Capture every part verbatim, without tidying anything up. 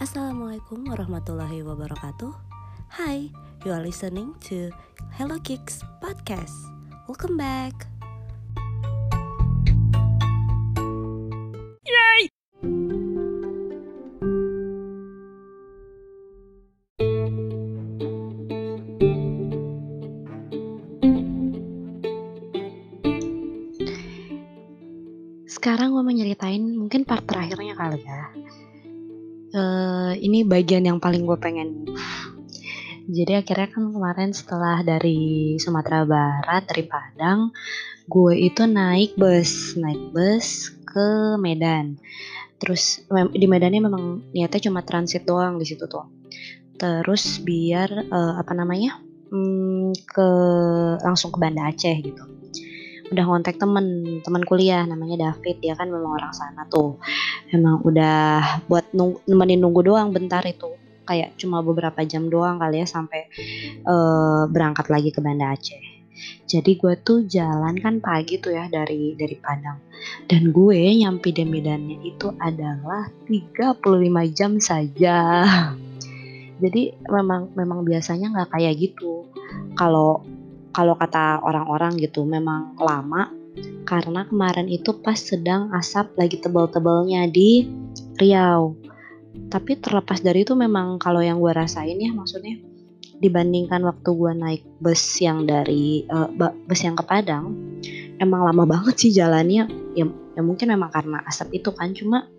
Assalamualaikum warahmatullahi wabarakatuh. Hi, you are listening to Hello Kicks Podcast. Welcome back. Yay! Sekarang gue mau nyeritain mungkin part terakhirnya kali ya. Uh, ini bagian yang paling gue pengen. Jadi akhirnya kan kemarin setelah dari Sumatera Barat, dari Padang, gue itu naik bus, naik bus ke Medan. Terus di Medannya memang niatnya cuma transit doang di situ tuh. Terus biar uh, apa namanya hmm, ke langsung ke Banda Aceh gitu. Udah ngontak temen, teman kuliah namanya David, dia kan memang orang sana tuh. Emang udah buat nung- nemenin nunggu doang bentar itu. Kayak cuma beberapa jam doang kali ya sampai uh, berangkat lagi ke Banda Aceh. Jadi gue tuh jalan kan pagi tuh ya dari dari Padang. Dan gue nyampe di Medannya itu adalah tiga puluh lima jam saja. Jadi memang memang biasanya gak kayak gitu. Kalau Kalau kata orang-orang gitu memang lama, karena kemarin itu pas sedang asap lagi tebal-tebalnya di Riau. Tapi terlepas dari itu memang kalau yang gue rasain ya, maksudnya dibandingkan waktu gue naik bus yang dari uh, bus yang ke Padang, emang lama banget sih jalannya. Ya, ya mungkin memang karena asap itu kan, cuma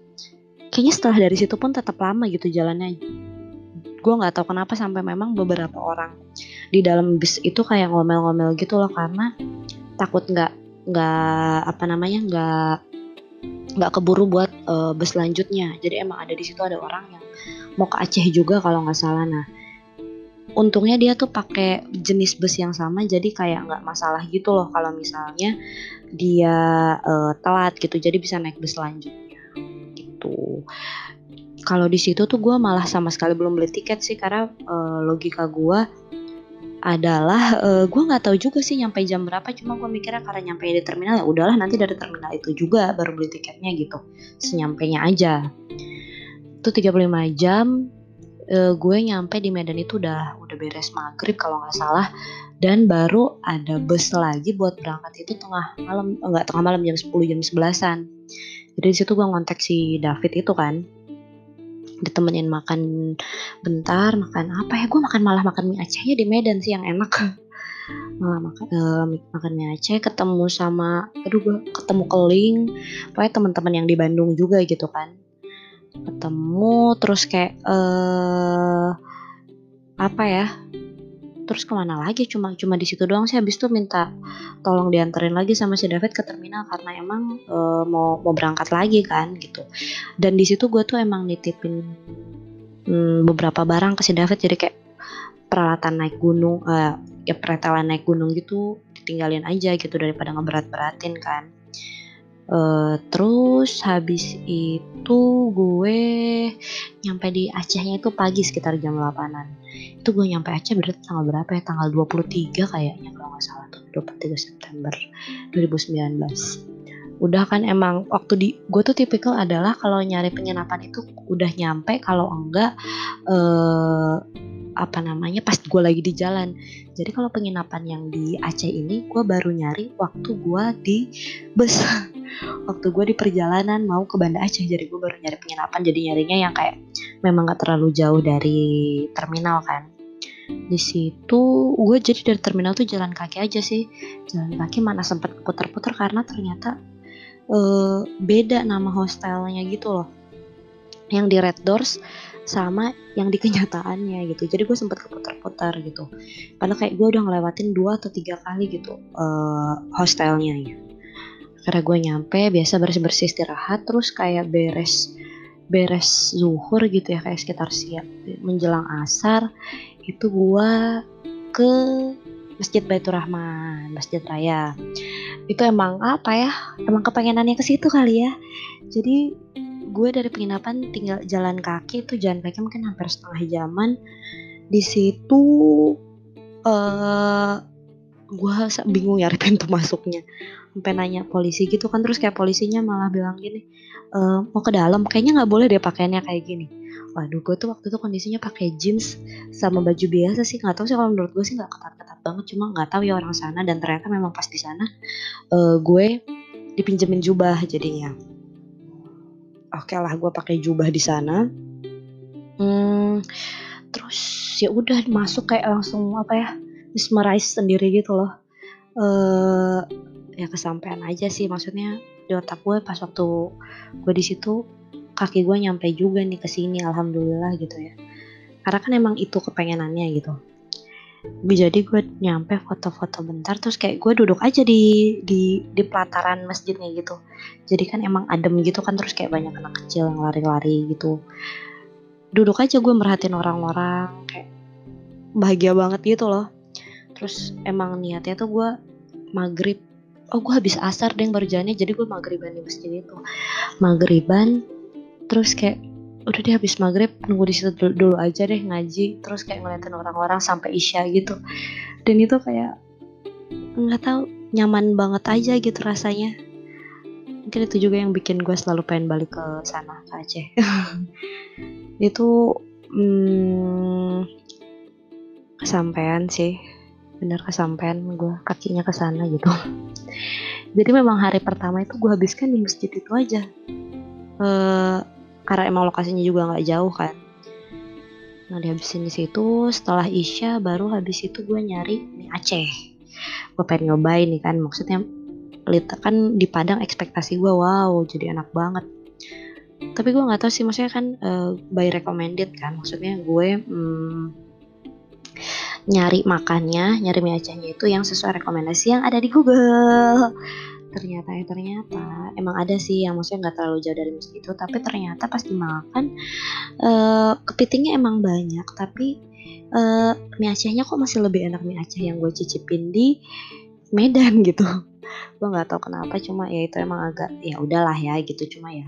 kayaknya setelah dari situ pun tetap lama gitu jalannya. Gue nggak tahu kenapa sampai memang beberapa orang di dalam bis itu kayak ngomel-ngomel gitu loh, karena takut nggak nggak apa namanya nggak nggak keburu buat uh, bus selanjutnya. Jadi emang ada di situ ada orang yang mau ke Aceh juga kalau nggak salah. Nah untungnya dia tuh pakai jenis bus yang sama, jadi kayak nggak masalah gitu loh kalau misalnya dia uh, telat gitu, jadi bisa naik bus selanjutnya gitu. Kalau di situ tuh gue malah sama sekali belum beli tiket sih, karena e, logika gue adalah e, gue nggak tahu juga sih nyampe jam berapa, cuma gue mikirnya karena nyampe di terminal ya udahlah nanti dari terminal itu juga baru beli tiketnya gitu, senyampenya aja. Itu tiga puluh lima jam e, gue nyampe di Medan itu udah udah beres maghrib kalau nggak salah, dan baru ada bus lagi buat berangkat itu tengah malam, nggak tengah malam jam sepuluh jam sebelasan. Jadi di situ gue ngontak si David itu kan, ditemenin makan bentar, makan apa ya, gue makan malah makan mie Acehnya di Medan sih yang enak, malah makan uh, makan mie Aceh, ketemu sama aduh gue ketemu Keling, pokoknya teman-teman yang di Bandung juga gitu kan, ketemu terus kayak uh, apa ya, terus kemana lagi, cuma cuma di situ doang sih. Habis itu minta tolong dianterin lagi sama si David ke terminal karena emang e, mau mau berangkat lagi kan gitu. Dan di situ gue tuh emang nitipin hmm, beberapa barang ke si David, jadi kayak peralatan naik gunung, e, ya peralatan naik gunung gitu ditinggalin aja gitu daripada ngeberat-beratin kan. E, terus habis itu gue nyampe di Acehnya itu pagi sekitar jam delapanan. Itu gue nyampe Aceh berarti tanggal berapa ya, tanggal dua puluh tiga kayaknya kalau nggak salah tuh, dua puluh tiga September dua ribu sembilan belas. Udah kan emang waktu di gue tuh tipikal adalah kalau nyari penginapan itu udah nyampe, kalau enggak eh, apa namanya pas gue lagi di jalan. Jadi kalau penginapan yang di Aceh ini gue baru nyari waktu gue di bus, waktu gue di perjalanan mau ke Banda Aceh, jadi gue baru nyari penginapan. Jadi nyarinya yang kayak memang gak terlalu jauh dari terminal kan. Di situ gue jadi dari terminal tuh jalan kaki aja sih, jalan kaki mana sempat puter-puter karena ternyata uh, beda nama hostelnya gitu loh, yang di Red Doors sama yang di kenyataannya gitu. Jadi gue sempat keputar-putar gitu, padahal kayak gue udah ngelewatin dua atau tiga kali gitu uh, hostelnya ya. Karena gue nyampe biasa bersih-bersih istirahat, terus kayak beres beres zuhur gitu ya, kayak sekitar siang menjelang asar itu gue ke Masjid Baiturrahman, Masjid Raya. Itu emang apa ya, emang kepengenannya ke situ kali ya. Jadi gue dari penginapan tinggal jalan kaki, itu jalan kaki mungkin hampir setengah jaman. Di situ eh gue bingung nyari pintu masuknya, sampai nanya polisi gitu kan. Terus kayak polisinya malah bilang gini, e, mau ke dalam kayaknya nggak boleh deh pakaiannya kayak gini. Waduh, gue tuh waktu itu kondisinya pakai jeans sama baju biasa sih, nggak tahu sih, kalau menurut gue sih nggak ketat-ketat banget, cuma nggak tahu ya orang sana. Dan ternyata memang pas di sana uh, gue dipinjemin jubah jadinya. Oke lah, gue pakai jubah di sana. Hmm, terus ya udah masuk kayak langsung apa ya, mesmerize sendiri gitu loh. Uh, ya kesampaian aja sih, maksudnya di otak gue pas waktu gue di situ, kaki gue nyampe juga nih ke sini, alhamdulillah gitu ya. Karena kan emang itu kepengenannya gitu. Jadi gue nyampe foto-foto bentar, terus kayak gue duduk aja di di di pelataran masjidnya gitu. Jadi kan emang adem gitu kan, terus kayak banyak anak kecil yang lari-lari gitu. Duduk aja gue merhatiin orang-orang, kayak bahagia banget gitu loh. Terus emang niatnya tuh gue maghrib, oh gue habis asar deh baru jalannya, jadi gue maghriban di masjid itu. Maghriban, terus kayak udah deh habis maghrib nunggu di situ dulu, dulu aja deh ngaji, terus kayak ngeliatin orang-orang sampai isya gitu. Dan itu kayak nggak tahu, nyaman banget aja gitu rasanya. Mungkin itu juga yang bikin gue selalu pengen balik ke sana, ke Aceh. Itu hmm, kesampean sih, bener kesampean gue kakinya ke sana gitu. Jadi memang hari pertama itu gue habiskan di masjid itu aja. Uh, karena emang lokasinya juga nggak jauh kan. Nah dihabisin di situ, setelah isya baru habis itu gue nyari mie Aceh. Gue pengen nyobain nih kan, maksudnya kan di Padang ekspektasi gue wow jadi enak banget. Tapi gue nggak tahu sih, maksudnya kan uh, by recommended kan, maksudnya gue hmm, nyari makannya, nyari mie Acehnya itu yang sesuai rekomendasi yang ada di Google. Ternyata ya ternyata emang ada sih yang maksudnya nggak terlalu jauh dari masjid itu, tapi ternyata pas dimakan uh, kepitingnya emang banyak, tapi uh, mie Acehnya kok masih lebih enak mie Aceh yang gue cicipin di Medan gitu. Gue nggak tahu kenapa, cuma ya itu emang agak ya udahlah ya gitu, cuma ya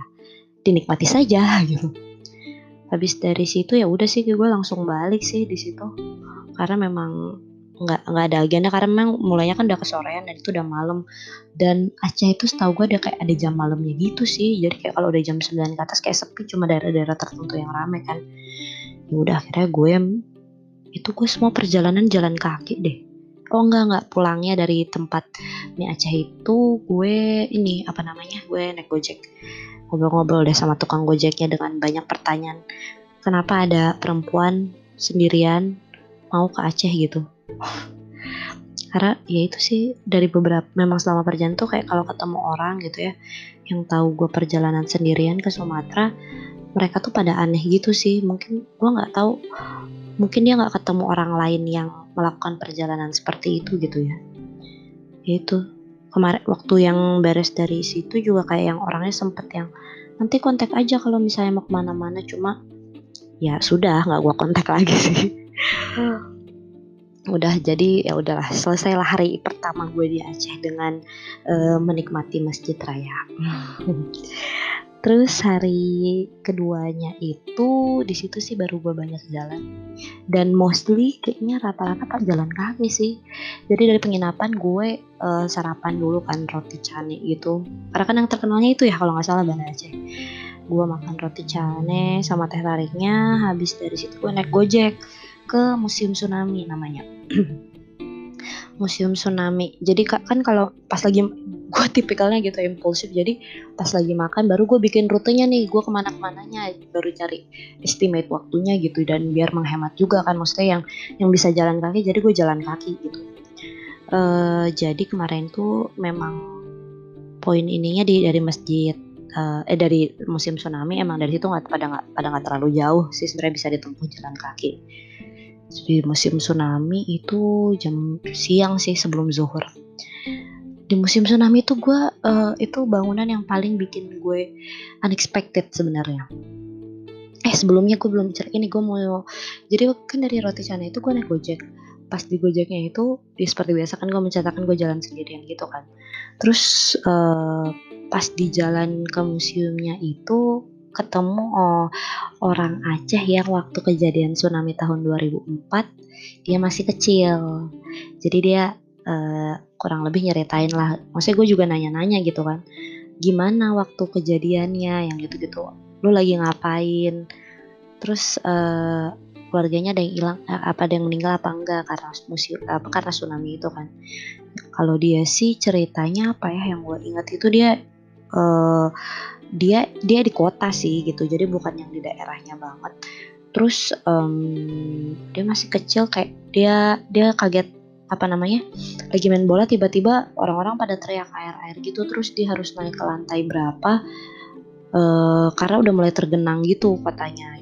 dinikmati saja gitu. Habis dari situ ya udah sih gue langsung balik sih di situ, karena memang nggak nggak ada agenda, karena memang mulainya kan udah kesorean dan itu udah malam. Dan Aceh itu setahu gue ada kayak ada jam malamnya gitu sih, jadi kayak kalau udah jam sembilan ke atas kayak sepi, cuma daerah-daerah tertentu yang ramai kan. Ya udah akhirnya gue itu gue semua perjalanan jalan kaki deh. Oh enggak enggak pulangnya dari tempat mie Aceh itu gue ini apa namanya gue naik gojek, ngobrol-ngobrol deh sama tukang gojeknya dengan banyak pertanyaan, kenapa ada perempuan sendirian mau ke Aceh gitu. Karena ya itu sih, dari beberapa memang selama perjalanan tuh kayak kalau ketemu orang gitu ya yang tahu gue perjalanan sendirian ke Sumatera, mereka tuh pada aneh gitu sih. Mungkin gue nggak tahu, mungkin dia nggak ketemu orang lain yang melakukan perjalanan seperti itu gitu ya. Itu kemarin waktu yang beres dari situ juga kayak yang orangnya sempet yang nanti kontak aja kalau misalnya mau kemana-mana, cuma ya sudah nggak gue kontak lagi sih. Udah jadi ya udahlah, selesailah hari pertama gue di Aceh dengan uh, menikmati masjid raya. Terus hari keduanya itu di situ sih baru gue banyak jalan, dan mostly kayaknya rata-rata pas jalan kaki sih. Jadi dari penginapan gue uh, sarapan dulu kan roti canai gitu, karena kan yang terkenalnya itu ya kalau nggak salah Banda Aceh. Gue makan roti canai sama teh tariknya. Habis dari situ gue naik gojek ke Museum Tsunami namanya. Museum Tsunami. Jadi kan kalau pas lagi, gue tipikalnya gitu impulsif, jadi pas lagi makan baru gue bikin rutenya nih, gue kemana-kemananya, baru cari estimate waktunya gitu. Dan biar menghemat juga kan, maksudnya yang yang bisa jalan kaki, jadi gue jalan kaki gitu. Uh, jadi kemarin tuh memang poin ininya di dari masjid Uh, eh dari Museum Tsunami emang dari situ nggak pada nggak pada nggak terlalu jauh sih sebenarnya, bisa ditempuh jalan kaki. Di Museum Tsunami itu jam siang sih sebelum zuhur. Di Museum Tsunami itu gue uh, itu bangunan yang paling bikin gue unexpected sebenarnya. Eh sebelumnya gue belum cerita ini, gue mau jadi kan dari roti canai itu gue naik gojek. Pas di gojeknya itu ya seperti biasa kan gue mencatatkan gue jalan sendirian gitu kan. Terus uh, pas di jalan ke museumnya itu ketemu oh, orang Aceh yang waktu kejadian tsunami tahun dua ribu empat dia masih kecil. Jadi dia uh, kurang lebih nyeritain lah. Maksudnya gue juga nanya-nanya gitu kan, gimana waktu kejadiannya, yang gitu-gitu, lu lagi ngapain, terus uh, keluarganya ada yang hilang, apa ada yang meninggal apa enggak karena musim apa karena tsunami itu kan. Kalau dia sih ceritanya apa ya yang gue ingat itu dia uh, dia dia di kota sih gitu, jadi bukan yang di daerahnya banget. Terus um, dia masih kecil, kayak dia dia kaget apa namanya lagi main bola tiba-tiba orang-orang pada teriak air-air gitu, terus dia harus naik ke lantai berapa uh, karena udah mulai tergenang gitu katanya.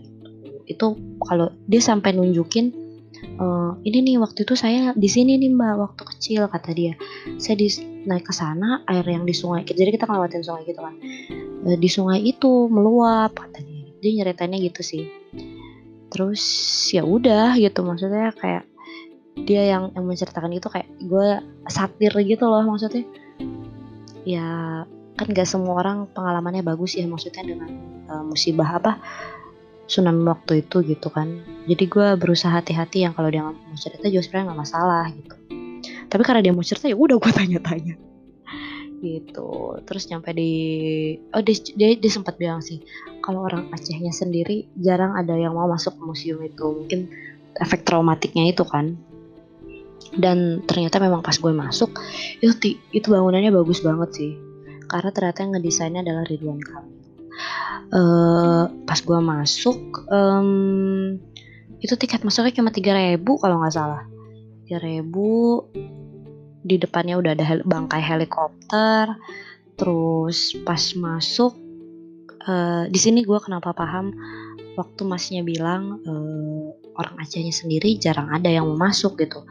Itu kalau dia sampai nunjukin e, ini nih waktu itu saya di sini nih mbak waktu kecil kata dia, saya di, naik ke sana air yang di sungai, jadi kita ngelewatin sungai gitu kan, e, di sungai itu meluap katanya, dia nyeritainnya gitu sih. Terus ya udah gitu, maksudnya kayak dia yang, yang menceritakan itu kayak gue satir gitu loh, maksudnya ya kan gak semua orang pengalamannya bagus ya, maksudnya dengan e, musibah apa tsunami waktu itu gitu kan. Jadi gue berusaha hati-hati yang kalau dia mau cerita juga sebenarnya gak masalah gitu, tapi karena dia mau cerita ya udah gue tanya-tanya gitu. Terus nyampe di oh dia, dia, dia sempat bilang sih kalau orang Acehnya sendiri jarang ada yang mau masuk ke museum itu, mungkin efek traumatiknya itu kan. Dan ternyata memang pas gue masuk itu, itu bangunannya bagus banget sih, karena ternyata yang ngedesainnya adalah Ridwan Kamil. Uh, pas gue masuk um, itu tiket masuknya cuma tiga ribu kalau nggak salah, tiga ribu. Di depannya udah ada hel- bangkai helikopter. Terus pas masuk uh, di sini gue kenapa paham waktu masnya bilang uh, orang Acehnya sendiri jarang ada yang mau masuk gitu.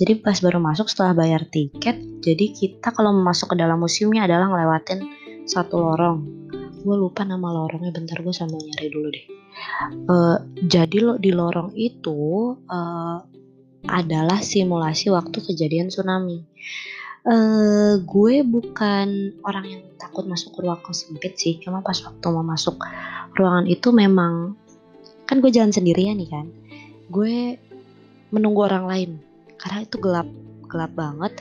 Jadi pas baru masuk setelah bayar tiket, jadi kita kalau masuk ke dalam museumnya adalah ngelewatin satu lorong. Gue lupa nama lorongnya, bentar gue sambil nyari dulu deh. Uh, jadi lo di lorong itu uh, adalah simulasi waktu kejadian tsunami. Uh, gue bukan orang yang takut masuk ke ruang sempit sih, cuma pas waktu mau masuk ruangan itu memang kan gue jalan sendirian nih kan, gue menunggu orang lain karena itu gelap gelap banget.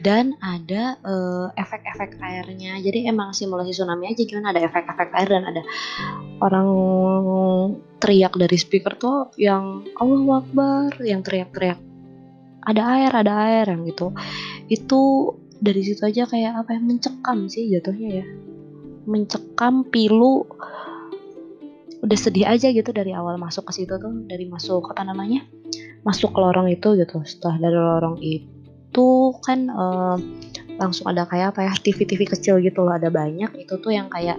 Dan ada uh, efek-efek airnya. Jadi emang simulasi tsunami aja, gimana ada efek-efek air dan ada orang teriak dari speaker tuh yang Allahu Akbar, yang teriak-teriak ada air, ada air yang gitu. Itu dari situ aja kayak apa ya, mencekam sih jatuhnya ya, mencekam, pilu. Udah sedih aja gitu dari awal masuk ke situ tuh, dari masuk apa namanya, masuk ke lorong itu gitu. Setelah dari lorong itu itu kan eh, langsung ada kayak apa ya, T V-T V kecil gitu loh, ada banyak. Itu tuh yang kayak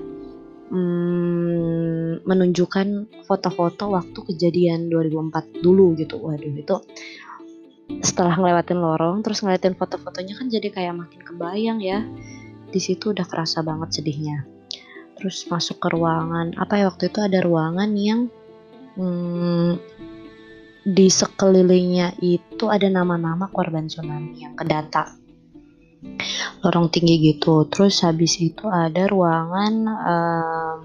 hmm, menunjukkan foto-foto waktu kejadian dua ribu empat dulu gitu. Waduh, itu setelah ngelewatin lorong terus ngeliatin foto-fotonya kan jadi kayak makin kebayang ya. Di situ udah kerasa banget sedihnya. Terus masuk ke ruangan apa ya, waktu itu ada ruangan yang hmm, di sekelilingnya itu ada nama-nama korban tsunami yang kedata, lorong tinggi gitu. Terus habis itu ada ruangan um,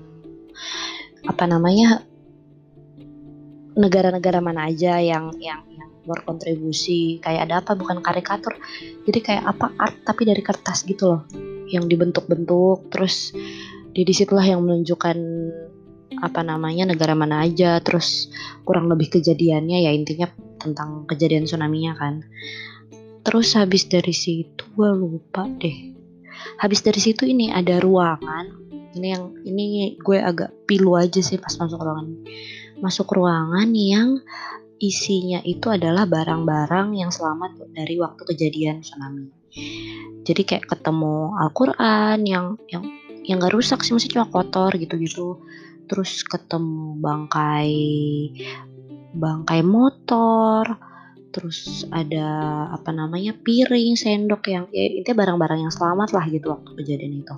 apa namanya, negara-negara mana aja yang yang yang berkontribusi, kayak ada apa, bukan karikatur, jadi kayak apa art tapi dari kertas gitu loh, yang dibentuk-bentuk. Terus di disitulah yang menunjukkan apa namanya negara mana aja, terus kurang lebih kejadiannya ya, intinya tentang kejadian tsunami-nya kan. Terus habis dari situ gue lupa deh. Habis dari situ ini ada ruangan. Ini yang ini gue agak pilu aja sih pas masuk ruangan. Masuk ruangan yang isinya itu adalah barang-barang yang selamat dari waktu kejadian tsunami. Jadi kayak ketemu Al-Qur'an yang yang yang enggak rusak sih, maksudnya cuma kotor gitu-gitu. Terus ketemu bangkai bangkai motor, terus ada apa namanya piring, sendok, yang ya intinya barang-barang yang selamat lah gitu waktu kejadian itu.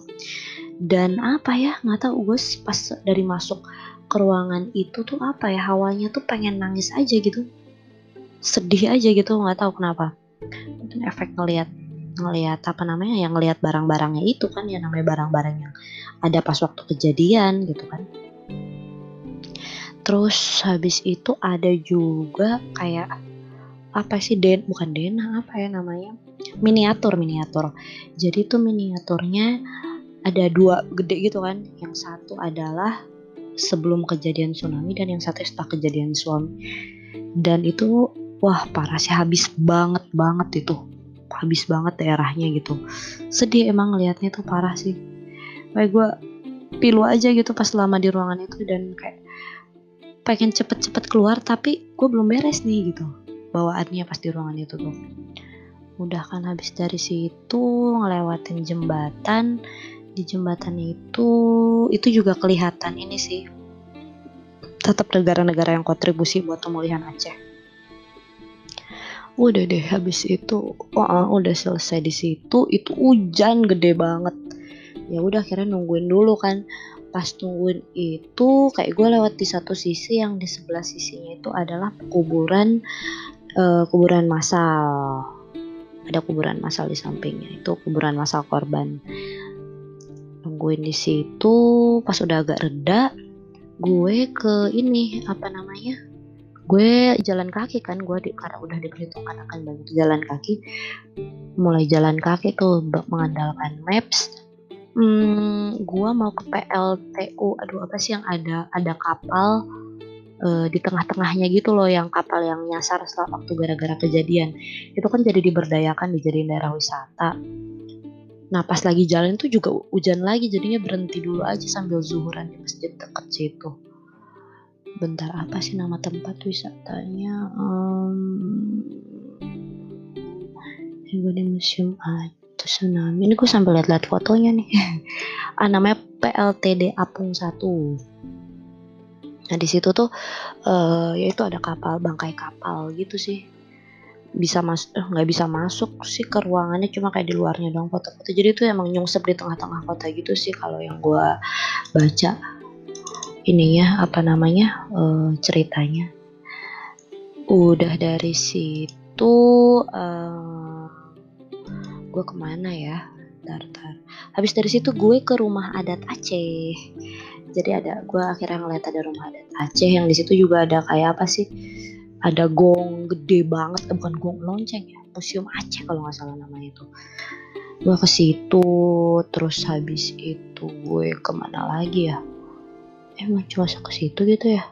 Dan apa ya, nggak tahu gue pas dari masuk ke ruangan itu tuh apa ya, hawanya tuh pengen nangis aja gitu, sedih aja gitu, nggak tahu kenapa. Mungkin efek ngelihat ngelihat apa namanya yang ngelihat barang-barangnya itu kan ya, namanya barang-barang yang ada pas waktu kejadian gitu kan. Terus habis itu ada juga kayak apa sih den bukan denah apa ya namanya miniatur miniatur. Jadi tuh miniaturnya ada dua gede gitu kan. Yang satu adalah sebelum kejadian tsunami dan yang satu setelah kejadian tsunami. Dan itu wah parah sih, habis banget banget itu. Habis banget daerahnya gitu. Sedih emang ngelihatnya tuh parah sih. Kayak gue pilu aja gitu pas lama di ruangan itu dan kayak pengen cepet-cepet keluar tapi gue belum beres nih gitu. Bawaannya pas di ruangan itu tuh. Udah kan habis dari situ ngelewatin jembatan. Di jembatan itu itu juga kelihatan ini sih. Tetap negara-negara yang kontribusi buat pemulihan Aceh. Udah deh habis itu uh, udah selesai di situ itu hujan gede banget. Ya udah akhirnya nungguin dulu kan. Pas nungguin itu kayak gue lewat di satu sisi yang di sebelah sisinya itu adalah kuburan uh, kuburan massal. Ada kuburan massal di sampingnya. Itu kuburan massal korban. Nungguin di situ pas udah agak reda gue ke ini apa namanya? Gue jalan kaki kan, gue di, karena udah diperhitungkan akan banyak jalan kaki. Mulai jalan kaki tuh mengandalkan maps. Hmm, gue mau ke P L T U, aduh apa sih yang ada ada kapal uh, di tengah-tengahnya gitu loh, yang kapal yang nyasar setelah waktu gara-gara kejadian. Itu kan jadi diberdayakan, dijadiin daerah wisata. Nah pas lagi jalan tuh juga hujan lagi, jadinya berhenti dulu aja sambil zuhuran di masjid dekat situ. Bentar apa sih nama tempat wisatanya? Um, gue di Museum Aceh. Tsunami. Ini gue sambil lihat-lihat fotonya nih. Ah, namanya P L T D Apung satu. Nah di situ tuh, uh, yaitu ada kapal, bangkai kapal gitu sih. Bisa mas, nggak eh, bisa masuk sih ke ruangannya, cuma kayak di luarnya doang foto-foto. Jadi tuh emang nyungsep di tengah-tengah kota gitu sih kalau yang gue baca ininya apa namanya uh, ceritanya. Udah dari situ. Uh, gue kemana ya, tar-tar. Habis dari situ gue ke rumah adat Aceh. Jadi ada, gue akhirnya ngeliat ada rumah adat Aceh yang di situ juga ada kayak apa sih? Ada gong gede banget, eh, bukan gong lonceng ya, Museum Aceh kalau nggak salah namanya itu. Gue ke situ, terus habis itu gue kemana lagi ya? Emang cuma ke situ gitu ya?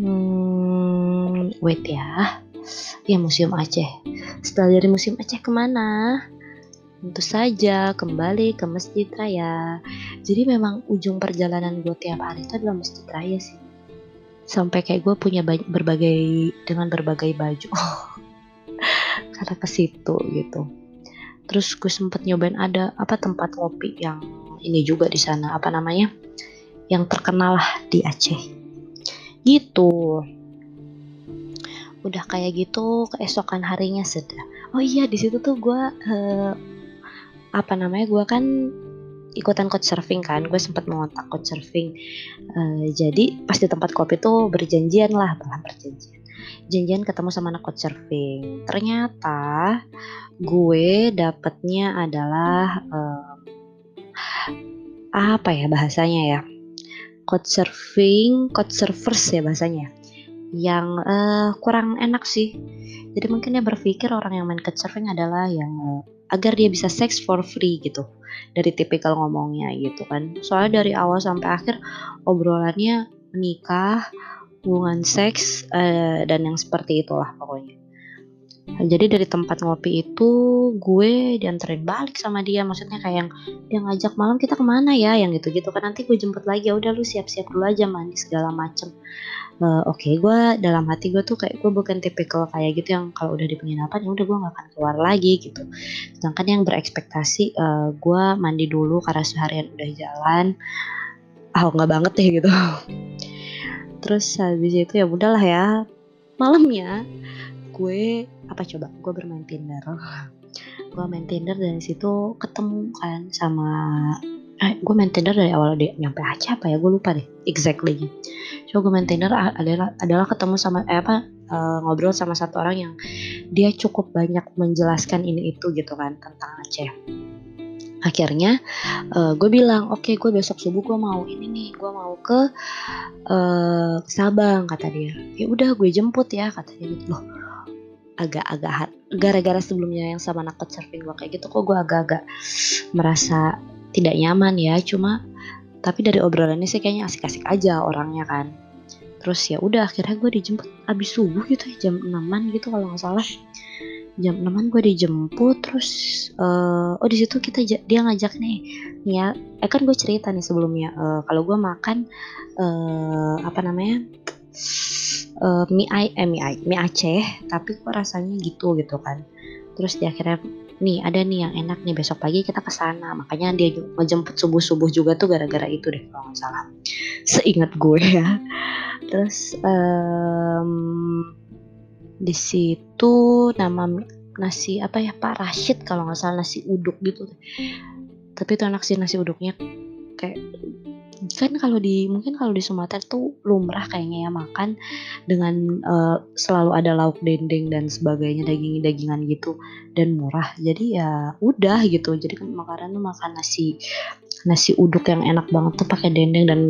Hmm, wait ya. Ya Museum Aceh. Setelah dari Museum Aceh kemana? Tentu saja kembali ke Masjid Raya. Jadi memang ujung perjalanan gue tiap hari itu adalah Masjid Raya sih. Sampai kayak gue punya baj- berbagai dengan berbagai baju karena ke situ gitu. Terus gue sempet nyobain ada apa tempat kopi yang ini juga di sana apa namanya yang terkenal lah di Aceh. Gitu. Udah kayak gitu keesokan harinya sudah. Oh iya di situ tuh gue eh, apa namanya gue kan ikutan coach surfing kan, gue sempat mengontak coach surfing. Eh, jadi pas di tempat kopi tuh berjanjian lah, malah berjanjian. Janjian ketemu sama anak coach surfing. Ternyata gue dapetnya adalah eh, apa ya bahasanya ya, coach surfing, coach surfers ya bahasanya. Yang uh, kurang enak sih. Jadi mungkin dia berpikir orang yang main kitesurfing adalah yang uh, agar dia bisa sex for free gitu. Dari tipikal ngomongnya gitu kan. Soalnya dari awal sampai akhir obrolannya nikah, hubungan seks uh, dan yang seperti itulah pokoknya. Jadi dari tempat ngopi itu gue dianterin balik sama dia. Maksudnya kayak yang dia ngajak malam kita kemana ya, yang gitu-gitu kan, nanti gue jemput lagi. Ya udah lu siap-siap dulu aja mandi segala macem. Uh, Oke, okay, gue dalam hati gue tuh kayak gue bukan tipikal kayak gitu yang kalau udah di penginapan ya udah gue nggak akan keluar lagi gitu. Sedangkan yang berekspektasi uh, gue mandi dulu karena seharian udah jalan, ah oh, nggak banget deh gitu. Terus habis itu ya udahlah ya malamnya gue apa coba gue bermain Tinder, gue main Tinder dan situ ketemu kan sama Eh, gue main Tinder dari awal deh, nyampe Aceh apa ya, gue lupa deh exactly-nya. So gue main Tinder adalah, adalah ketemu sama eh, apa uh, ngobrol sama satu orang yang dia cukup banyak menjelaskan ini itu gitu kan tentang Aceh. Akhirnya uh, gue bilang oke okay, gue besok subuh gue mau ini nih, gue mau ke uh, Sabang kata dia. Ya udah gue jemput ya kata dia. Loh agak-agak gara-gara sebelumnya yang sama nakut surfing gue kayak gitu, kok gue agak-agak merasa tidak nyaman ya. Cuma tapi dari obrolannya sih kayaknya asik-asik aja orangnya kan. Terus ya udah akhirnya gue dijemput abis subuh gitu ya, jam enaman gitu kalau nggak salah. Jam enaman gue dijemput terus uh, oh di situ kita dia ngajak nih nih ya, eh kan gue cerita nih sebelumnya uh, kalau gue makan uh, apa namanya uh, mie ay eh, mie ay mie Aceh tapi kok rasanya gitu gitu kan. Terus dia akhirnya nih ada nih yang enak nih, besok pagi kita kesana. Makanya dia ngejemput subuh-subuh juga tuh gara-gara itu deh kalau nggak salah, seingat gue ya. Terus um, di situ nama nasi apa ya, Pak Rashid kalau nggak salah, nasi uduk gitu. Tapi itu enak sih nasi uduknya, kayak kan kalau di mungkin kalau di Sumatera tuh lumrah kayaknya ya makan dengan uh, selalu ada lauk dendeng dan sebagainya, daging-dagingan gitu dan murah. Jadi ya udah gitu. Jadi kan makanan tuh makan nasi nasi uduk yang enak banget tuh pakai dendeng dan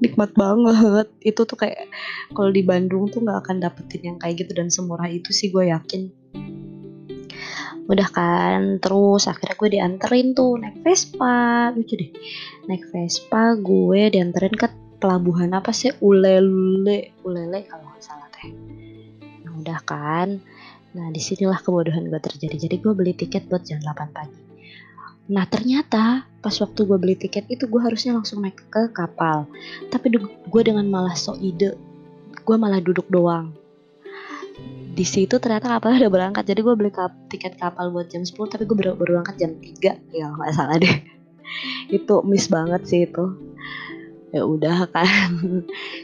nikmat banget. Itu tuh kayak kalau di Bandung tuh nggak akan dapetin yang kayak gitu dan semurah itu sih gue yakin. Udah kan, terus akhirnya gue dianterin tuh naik Vespa, lucu deh. Naik Vespa gue dianterin ke pelabuhan apa sih, Ulele, Ulele kalau nggak salah teh. Nah, udah kan, nah disinilah kebodohan gue terjadi. Jadi gue beli tiket buat jam delapan pagi. Nah ternyata pas waktu gue beli tiket itu gue harusnya langsung naik ke kapal. Tapi gue dengan malah sok ide, gue malah duduk doang. Di situ ternyata kapalnya udah berangkat. Jadi gue beli kap, tiket kapal buat jam sepuluh, tapi gue baru berangkat jam tiga. Ya gak salah deh. Itu miss banget sih itu. Ya udah kan.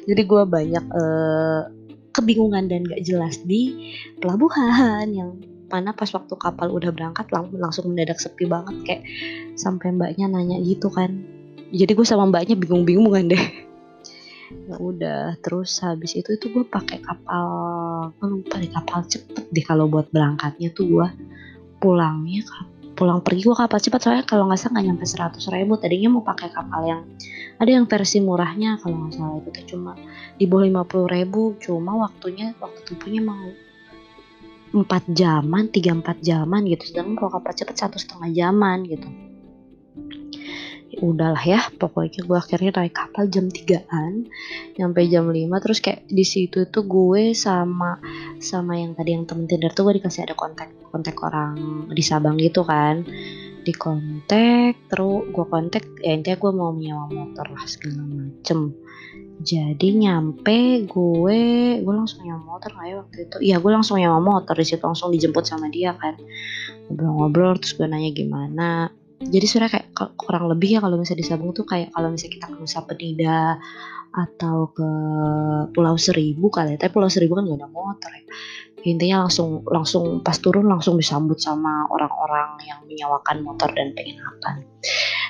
Jadi gue banyak eh, kebingungan dan gak jelas di pelabuhan yang mana pas waktu kapal udah berangkat lang- langsung mendadak sepi banget, kayak sampai mbaknya nanya gitu kan. Jadi gue sama mbaknya bingung-bingungan deh. Ya udah, terus habis itu itu gue pakai kapal, gue lupa deh, kapal cepet deh kalau buat berangkatnya tuh. Gue pulangnya pulang pergi gue kapal cepat, soalnya kalau nggak salah nggak nyampe seratus ribu. Tadinya mau pakai kapal yang ada yang versi murahnya kalau nggak salah itu tuh cuma di bawah lima puluh ribu. Cuma waktunya waktu tempuhnya mau empat jaman, tiga empat jaman gitu. Sedangkan kalau kapal cepat satu setengah jaman gitu. Ya udahlah ya, pokoknya gue akhirnya naik kapal jam tigaan nyampe jam lima. Terus kayak di situ tuh gue sama sama yang tadi yang temen Tinder tuh gue dikasih ada kontak kontak orang di Sabang gitu kan. Di kontak, terus gue kontak ya intinya gue mau nyewa motor lah segala macem. Jadi nyampe gue, gue langsung nyewa motor kayak waktu itu. Iya gue langsung nyewa motor, di situ langsung dijemput sama dia kan. Ngobrol-ngobrol, terus gue nanya gimana. Jadi sebenarnya kayak kurang lebih ya kalau misalnya di Sabang tuh kayak kalau misalnya kita ke Nusa Penida atau ke Pulau Seribu kali ya. Tapi Pulau Seribu kan gak ada motor ya. Intinya langsung langsung pas turun langsung disambut sama orang-orang yang menyewakan motor dan penginapan.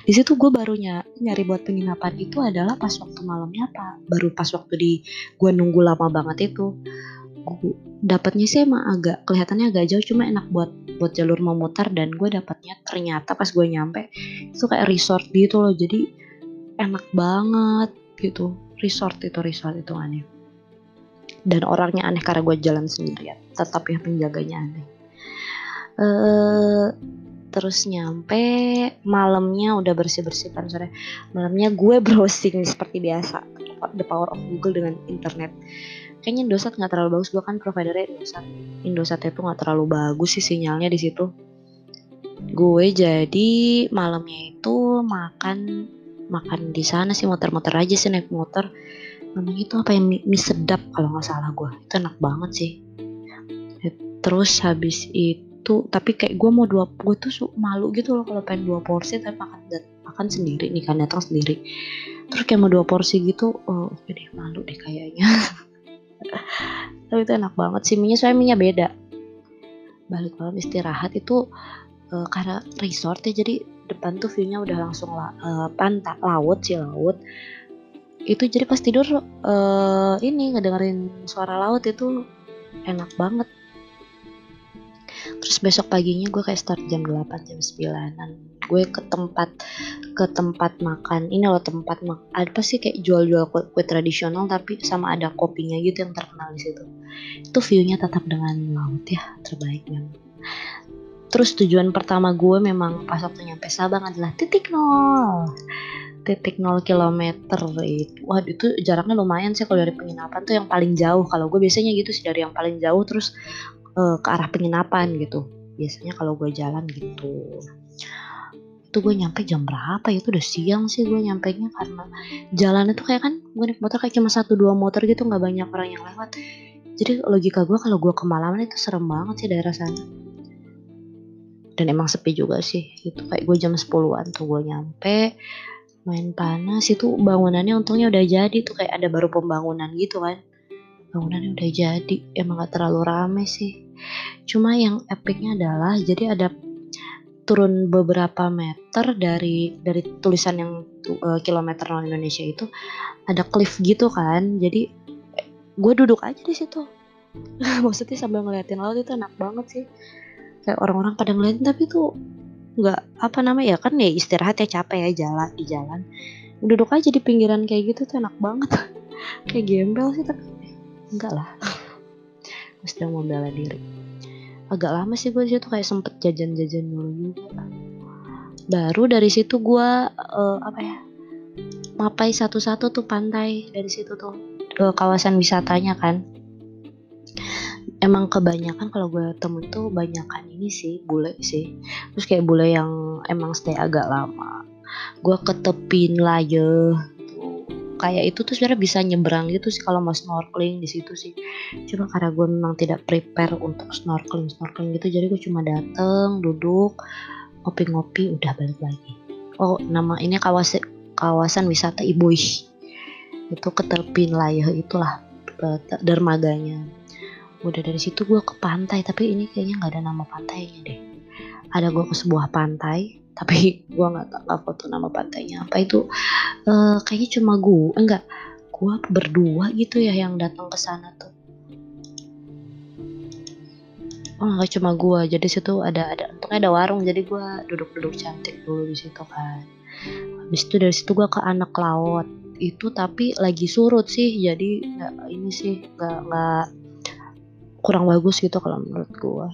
Di situ gue barunya nyari buat penginapan itu adalah pas waktu malamnya apa, baru pas waktu di gue nunggu lama banget itu. Gue dapatnya sih emang agak kelihatannya agak jauh, cuma enak buat buat jalur memutar. Dan gue dapatnya ternyata pas gue nyampe itu kayak resort gitu loh, jadi enak banget gitu. Resort itu resort itu aneh. Dan orangnya aneh karena gue jalan sendirian. Tetap ya penjaganya aneh. Eh Terus nyampe malamnya udah bersih-bersih kan sore. Malamnya gue browsing seperti biasa, the power of Google dengan internet. Kayaknya Indosat nggak terlalu bagus, gue kan providernya Indosat. Indosat itu nggak terlalu bagus sih sinyalnya di situ. Gue jadi malamnya itu makan makan di sana sih, motor-motor aja sih, naik motor. Namanya itu apa ya, mie, mie sedap kalau nggak salah gue. Itu enak banget sih. Terus habis itu tuh, tapi kayak gue mau dua, gue tuh malu gitu loh kalau pengen dua porsi tapi makan makan sendiri nih kan, datang sendiri. Terus kayak mau dua porsi gitu, oh oke deh, malu deh kayaknya. Tapi itu enak banget sih minyak, soalnya minyak beda. Balik malam istirahat itu uh, karena resort ya, jadi depan tuh viewnya udah langsung la, uh, pantai, laut sih laut. Itu jadi pas tidur uh, ini ngedengerin suara laut itu enak banget. Terus besok paginya gue kayak start jam delapan, jam sembilanan gue ke tempat ke tempat makan ini loh, tempat mak apa sih kayak jual-jual kue, kue tradisional tapi sama ada kopinya gitu yang terkenal di situ. Itu view-nya tetap dengan laut ya, terbaik banget. Terus tujuan pertama gue memang pas waktu nyampe Sabang adalah titik nol. titik nol kilometer itu, wah itu jaraknya lumayan sih kalau dari penginapan tuh yang paling jauh. Kalau gue biasanya gitu sih, dari yang paling jauh terus uh, ke arah penginapan gitu. Biasanya kalau gue jalan gitu. Itu gue nyampe jam berapa ya? Itu udah siang sih gue nyampenya, karena jalannya tuh kayak, kan gue naik motor kayak cuma satu dua motor gitu, nggak banyak orang yang lewat. Jadi logika gue kalau gue kemalaman itu serem banget sih daerah sana. Dan emang sepi juga sih. Itu kayak gue jam sepuluhan tuh gue nyampe. Main panas itu bangunannya untungnya udah jadi tuh, kayak ada baru pembangunan gitu kan, bangunannya udah jadi, emang gak terlalu rame sih. Cuma yang epicnya adalah jadi ada turun beberapa meter dari dari tulisan yang uh, kilometer nol Indonesia itu ada cliff gitu kan, jadi eh, gue duduk aja di situ maksudnya sambil ngeliatin laut. Itu enak banget sih, kayak orang-orang pada ngeliatin tapi tuh nggak apa namanya ya kan ya, istirahat ya, capek ya jalan di jalan, duduk aja di pinggiran kayak gitu tuh enak banget kayak gembel sih tapi enggak lah gue sedang membela diri. Agak lama sih gue di situ, kayak sempet jajan-jajan dulu juga. Baru dari situ gue uh, apa ya mapai satu-satu tuh pantai dari situ tuh ke kawasan wisatanya kan. Emang kebanyakan kalau gue temen tuh banyakan ini sih, bule sih. Terus kayak bule yang emang stay agak lama. Gue ke tepi Nelayan tuh. Kayak itu tuh sebenarnya bisa nyebrang gitu sih kalau mau snorkeling di situ sih. Cuma karena gue memang tidak prepare untuk snorkeling-snorkeling gitu, jadi gue cuma dateng, duduk, ngopi-ngopi, udah balik lagi. Oh, nama ini kawasan, kawasan wisata Iboih. Itu ke tepi Nelayan itulah dermaganya. Udah dari situ gue ke pantai, tapi ini kayaknya nggak ada nama pantainya deh. Ada gue ke sebuah pantai, tapi gue nggak tahu foto nama pantainya apa itu. E, kayaknya cuma gue, enggak, gue berdua gitu ya yang datang ke sana tuh. Oh nggak cuma gue, jadi situ ada ada untungnya ada warung, jadi gue duduk-duduk cantik dulu di situ kan. Habis itu dari situ gue ke anak laut itu, tapi lagi surut sih, jadi nggak ini sih nggak nggak kurang bagus gitu kalau menurut gue.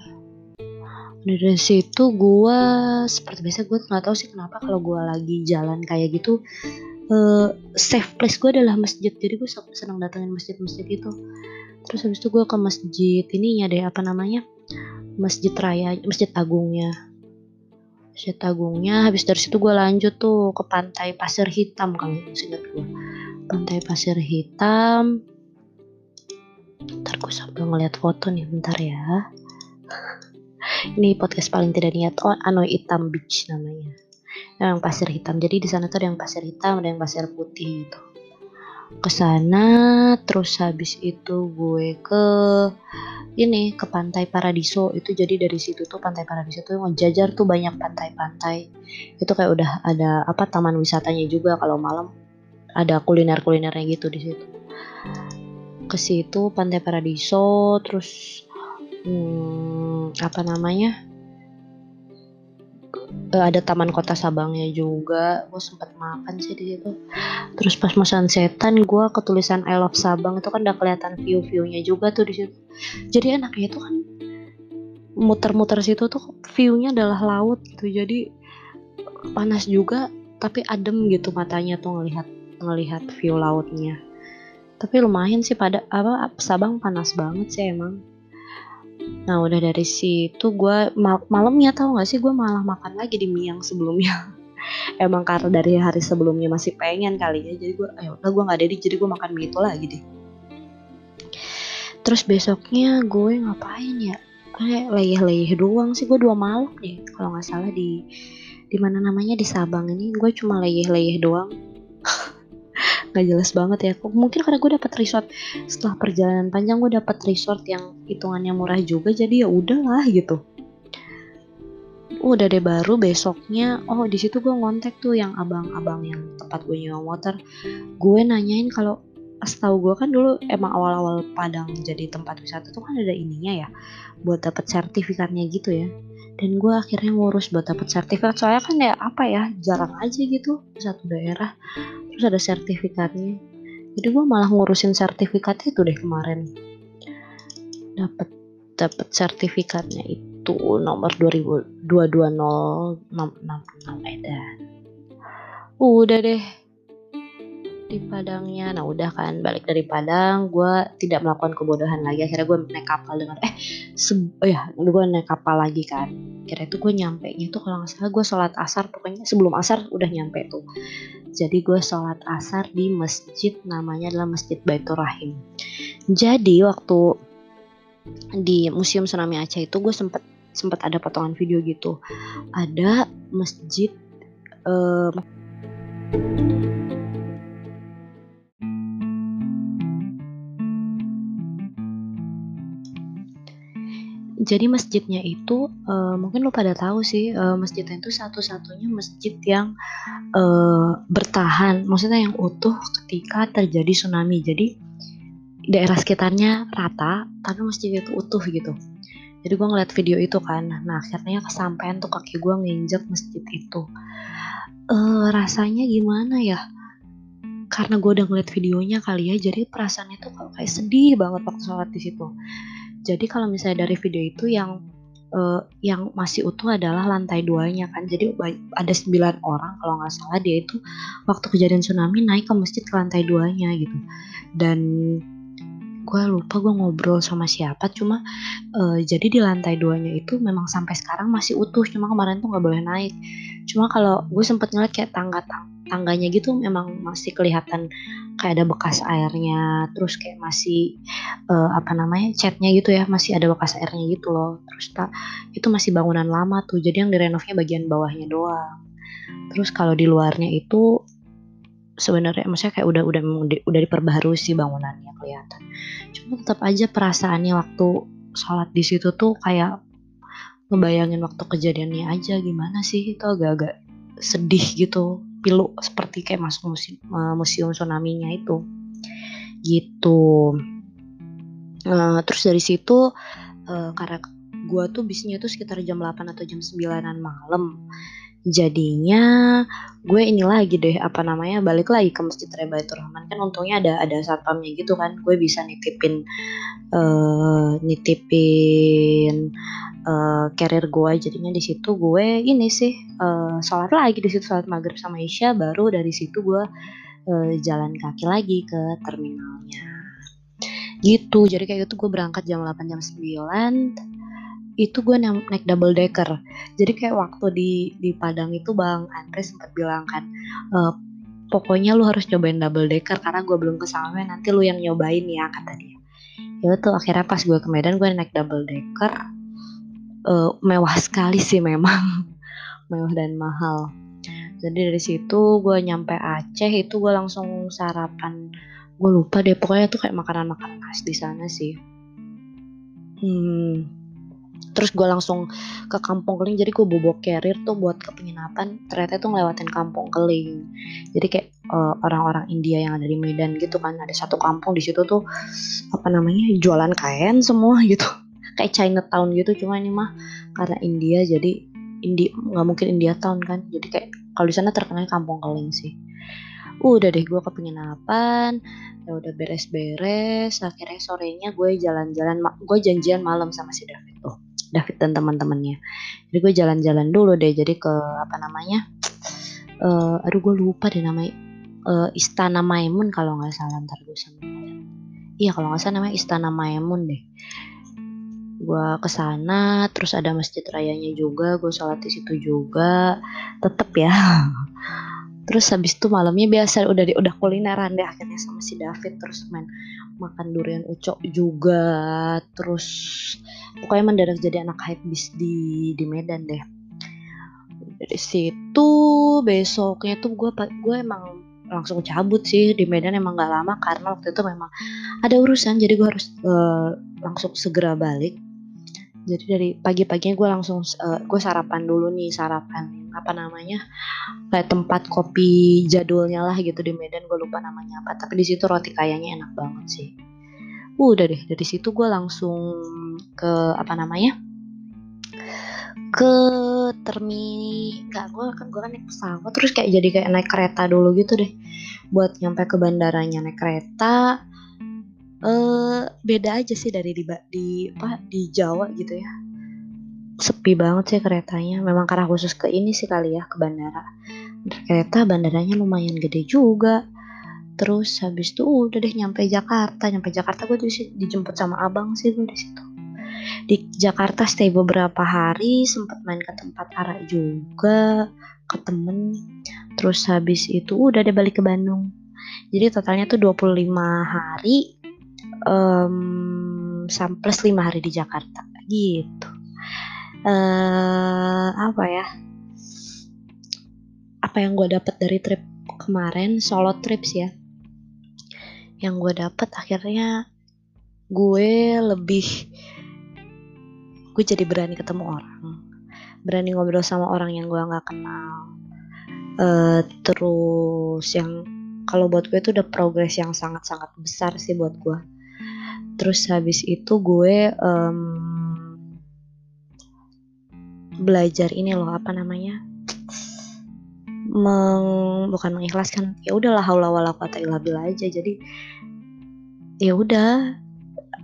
Dari situ gue seperti biasa, gue nggak tahu sih kenapa kalau gue lagi jalan kayak gitu, uh, safe place gue adalah masjid, jadi gue senang datengin masjid-masjid gitu. Terus habis itu gue ke masjid ininya deh, apa namanya, masjid raya, masjid agungnya, masjid agungnya. Habis dari situ gue lanjut tuh ke pantai Pasir Hitam, kalau ingat gue, pantai Pasir Hitam. Ntar gue sambil ngeliat foto nih, bentar ya. Ini podcast paling tidak niat. Oh, Anoy Itam Beach namanya. Yang pasir hitam. Jadi di sana tuh ada yang pasir hitam, ada yang pasir putih gitu. Kesana, terus habis itu gue ke ini ke Pantai Paradiso itu. Jadi dari situ tuh Pantai Paradiso tuh ngejajar tuh banyak pantai-pantai. Itu kayak udah ada apa taman wisatanya juga, kalau malam ada kuliner-kulinernya gitu di situ. Ke situ Pantai Paradiso, terus hmm, apa namanya ada taman kota Sabangnya juga, gue sempet makan sih di situ. Terus pas masan setan gue ketulisan I Love Sabang itu kan udah kelihatan view-viewnya juga tuh di situ. Jadi enaknya itu kan muter-muter situ tuh viewnya adalah laut gitu, jadi panas juga tapi adem gitu matanya tuh ngelihat ngelihat view lautnya. Tapi lumayan sih, pada apa Sabang panas banget sih emang. Nah udah dari situ gue mal- malamnya tau gak sih gue malah makan lagi di mie yang sebelumnya. Emang karena dari hari sebelumnya masih pengen kali ya, jadi gue ayo udah gue nggak jadi, jadi gue makan mie itu lagi deh. Terus besoknya gue ngapain ya? Kayak leyeh-leyeh doang sih gue dua malam deh kalau nggak salah di di mana namanya di Sabang ini gue cuma leyeh-leyeh doang. Gak jelas banget ya, mungkin karena gue dapet resort setelah perjalanan panjang, gue dapet resort yang hitungannya murah juga, jadi ya udahlah gitu. Udah deh, baru besoknya, oh di situ gue ngontek tuh yang abang-abang yang tempat gue nyewa motor, gue nanyain kalau setahu gue kan dulu emang awal-awal Padang jadi tempat wisata tuh kan ada ininya ya buat dapet sertifikatnya gitu ya. Dan gue akhirnya ngurus buat dapet sertifikat, soalnya kan ya apa ya, jarang aja gitu satu daerah terus ada sertifikatnya. Jadi gue malah ngurusin sertifikat itu deh kemarin. Dapet dapet sertifikatnya itu nomor dua ribu dua puluh enam enam enam Medan. Udah deh di Padangnya. Nah udah kan, balik dari Padang gue tidak melakukan kebodohan lagi. Akhirnya gue naik kapal dengan eh se- oh ya gue naik kapal lagi kan. Akhirnya tuh gue nyampe nya tuh kalau nggak salah gue sholat asar, pokoknya sebelum asar udah nyampe tuh. Jadi gue sholat asar di masjid, namanya adalah Masjid Baitur Rahim. Jadi waktu di Museum Tsunami Aceh itu gue sempet sempet ada potongan video gitu, ada masjid um, jadi masjidnya itu uh, mungkin lo pada tahu sih, uh, masjidnya itu satu-satunya masjid yang uh, bertahan, maksudnya yang utuh ketika terjadi tsunami. Jadi daerah sekitarnya rata tapi masjid itu utuh gitu. Jadi gue ngeliat video itu kan. Nah akhirnya kesampean tuh kaki gue nginjek masjid itu. Uh, rasanya gimana ya, karena gue udah ngeliat videonya kali ya, jadi perasaannya tuh kayak sedih banget waktu sholat di situ. Jadi kalau misalnya dari video itu yang uh, yang masih utuh adalah lantai duanya kan. Jadi ada sembilan orang kalau nggak salah, dia itu waktu kejadian tsunami naik ke masjid ke lantai duanya gitu. Dan gue lupa gue ngobrol sama siapa, cuma uh, jadi di lantai duanya itu memang sampai sekarang masih utuh, cuma kemarin tuh nggak boleh naik. Cuma kalau gue sempet ngeliat kayak tangga tangganya gitu memang masih kelihatan kayak ada bekas airnya, terus kayak masih uh, apa namanya catnya gitu ya, masih ada bekas airnya gitu loh. Terus tak itu masih bangunan lama tuh, jadi yang direnovnya bagian bawahnya doang. Terus kalau di luarnya itu sebenarnya maksudnya kayak udah udah udah diperbaharui sih bangunannya kelihatan, cuma tetap aja perasaannya waktu sholat di situ tuh kayak ngebayangin waktu kejadiannya aja gimana sih, itu agak-agak sedih gitu, pilu seperti kayak masuk museum, uh, museum tsunami-nya itu gitu. Uh, terus dari situ uh, karena gue tuh bisnya tuh sekitar jam delapan atau jam sembilanan malam, jadinya gue ini lagi deh apa namanya balik lagi ke Masjid Baiturrahman. Kan untungnya ada ada satpamnya gitu kan, gue bisa nitipin uh, nitipin uh, carrier gue. Jadinya di situ gue ini sih uh, sholat lagi di situ, sholat maghrib sama isya, baru dari situ gue uh, jalan kaki lagi ke terminalnya gitu. Jadi kayak gitu gue berangkat jam delapan jam sembilan itu gue naik double decker. Jadi kayak waktu di di Padang itu Bang Andre sempat bilang kan, e, pokoknya lu harus nyobain double decker karena gue belum kesampean, nanti lu yang nyobain ya kata dia. Ya tuh akhirnya pas gue ke Medan gue naik double decker, e, mewah sekali sih memang, mewah dan mahal. Jadi dari situ gue nyampe Aceh itu gue langsung sarapan, gue lupa deh pokoknya tuh kayak makanan-makanan khas di sana sih. Hmm. Terus gue langsung ke Kampung Keling. Jadi gue bobo carrier tuh buat ke penginapan, ternyata tuh ngelewatin Kampung Keling. Jadi kayak uh, orang-orang India yang ada di Medan gitu kan, ada satu kampung di situ tuh apa namanya jualan kain semua gitu, kayak Chinatown gitu, cuma ini mah karena India jadi Indi, nggak mungkin India Town kan, jadi kayak kalau di sana terkenal Kampung Keling sih. Udah deh gue ke penginapan, ya udah beres-beres. Akhirnya sorenya gue jalan-jalan, gue janjian malam sama si David tuh, David dan teman-temannya. Jadi gue jalan-jalan dulu deh. Jadi ke apa namanya? Uh, aduh gue lupa deh namanya, uh, Istana Maimun kalau nggak salah, ntar gue sama. Iya kalau nggak salah namanya Istana Maimun deh. Gue kesana, terus ada masjid rayanya juga. Gue sholat di situ juga, tetep ya. Terus habis itu malamnya biasa udah di, udah kulineran deh akhirnya sama si David, terus main makan durian ucok juga, terus pokoknya mendadak jadi anak hype bis di di Medan deh. Dari situ besoknya tuh gue gue emang langsung cabut sih di Medan, emang nggak lama karena waktu itu memang ada urusan jadi gue harus uh, langsung segera balik. Jadi dari pagi-paginya gue langsung uh, gue sarapan dulu nih, sarapan apa namanya kayak tempat kopi jadulnya lah gitu di Medan, gue lupa namanya apa, tapi di situ roti kayanya enak banget sih. Udah deh dari situ gue langsung ke apa namanya ke termi nggak gue kan gue kan naik pesawat terus kayak jadi kayak naik kereta dulu gitu deh buat nyampe ke bandaranya naik kereta. Uh, beda aja sih dari di di apa di Jawa gitu ya, sepi banget sih keretanya. Memang karena khusus ke ini sih kali ya, ke bandara. Kereta bandaranya lumayan gede juga. Terus habis itu udah deh nyampe Jakarta. Nyampe Jakarta gue di, dijemput sama abang sih gue di situ. Di Jakarta stay beberapa hari, sempat main ke tempat arak juga, ke temen. Terus habis itu udah deh balik ke Bandung. Jadi totalnya tuh dua puluh lima hari. Um, plus lima hari di Jakarta gitu. Uh, apa ya apa yang gue dapet dari trip kemarin, solo trips ya, yang gue dapet akhirnya gue lebih gue jadi berani ketemu orang, berani ngobrol sama orang yang gue gak kenal. Uh, terus yang kalau buat gue itu udah progres yang sangat-sangat besar sih buat gue. Terus habis itu gue um, belajar ini loh, apa namanya, Meng, bukan mengikhlaskan, ya udahlah haula wala quwata illa billah aja. Jadi ya udah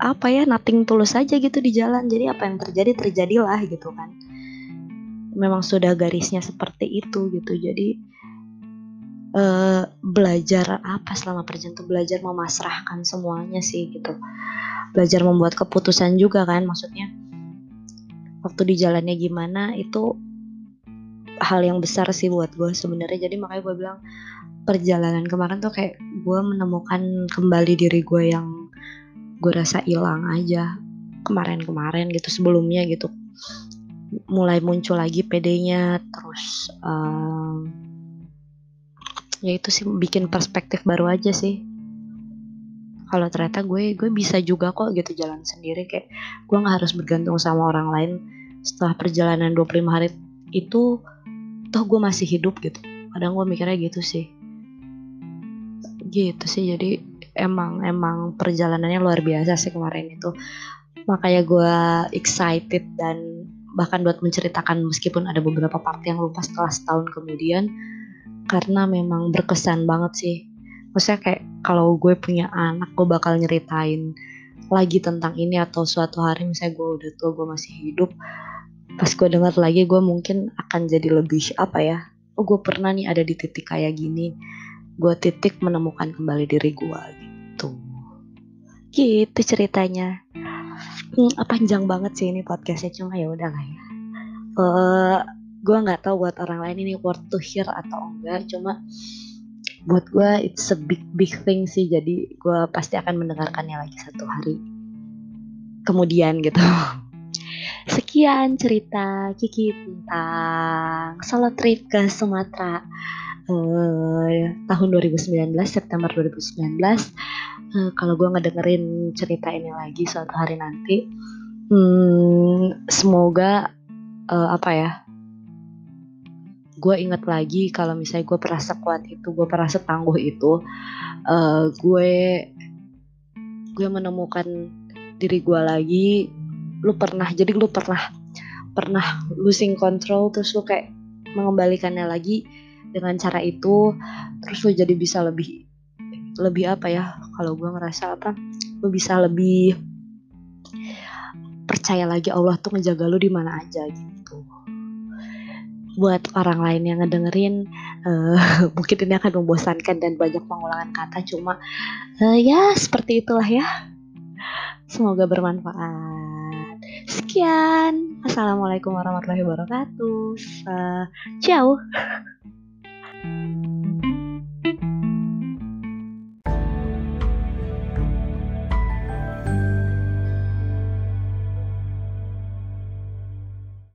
apa ya, nothing tulus aja gitu di jalan. Jadi apa yang terjadi terjadilah gitu kan. Memang sudah garisnya seperti itu gitu. Jadi Uh, belajar apa selama perjalanan tuh, belajar memasrahkan semuanya sih gitu, belajar membuat keputusan juga kan, maksudnya waktu di jalannya gimana itu hal yang besar sih buat gue sebenarnya. Jadi makanya gue bilang perjalanan kemarin tuh kayak gue menemukan kembali diri gue yang gue rasa hilang aja kemarin-kemarin gitu, sebelumnya gitu. Mulai muncul lagi pedenya, terus uh, ya itu sih bikin perspektif baru aja sih. Kalau ternyata gue gue bisa juga kok gitu jalan sendiri, kayak gue nggak harus bergantung sama orang lain. Setelah perjalanan dua puluh lima hari itu toh gue masih hidup gitu. Kadang gue mikirnya gitu sih. Gitu sih. Jadi emang emang perjalanannya luar biasa sih kemarin itu. Makanya gue excited dan bahkan buat menceritakan meskipun ada beberapa part yang lupa setelah setahun kemudian. Karena memang berkesan banget sih. Maksudnya kayak kalau gue punya anak, gue bakal nyeritain lagi tentang ini. Atau suatu hari misalnya gue udah tua, gue masih hidup, pas gue dengar lagi gue mungkin akan jadi lebih apa ya, oh gue pernah nih ada di titik kayak gini, gue titik menemukan kembali diri gue gitu. Gitu ceritanya. hmm, Panjang banget sih ini podcastnya, cuma ya udah lah ya. uh, Gue gak tahu buat orang lain ini worth to hear atau enggak. Cuma buat gue it's a big big thing sih. Jadi gue pasti akan mendengarkannya lagi satu hari kemudian gitu. Sekian cerita Kiki tentang solo trip ke Sumatera eh, tahun dua ribu sembilan belas, September dua ribu sembilan belas. eh, Kalau gue ngedengerin cerita ini lagi suatu hari nanti, hmm, semoga eh, apa ya, gue inget lagi kalau misalnya gue pernah sekuat itu, gue pernah setangguh itu. uh, Gue Gue menemukan diri gue lagi. Lu pernah, jadi lu pernah Pernah losing control, terus lu kayak mengembalikannya lagi dengan cara itu. Terus lu jadi bisa lebih Lebih apa ya, kalau gue ngerasa apa, lu bisa lebih percaya lagi Allah tuh ngejaga lu dimana aja gitu. Buat orang lain yang ngedengerin, uh, mungkin ini akan membosankan dan banyak pengulangan kata, cuma uh, ya seperti itulah ya. Semoga bermanfaat. Sekian. Assalamualaikum warahmatullahi wabarakatuh. uh, Ciao.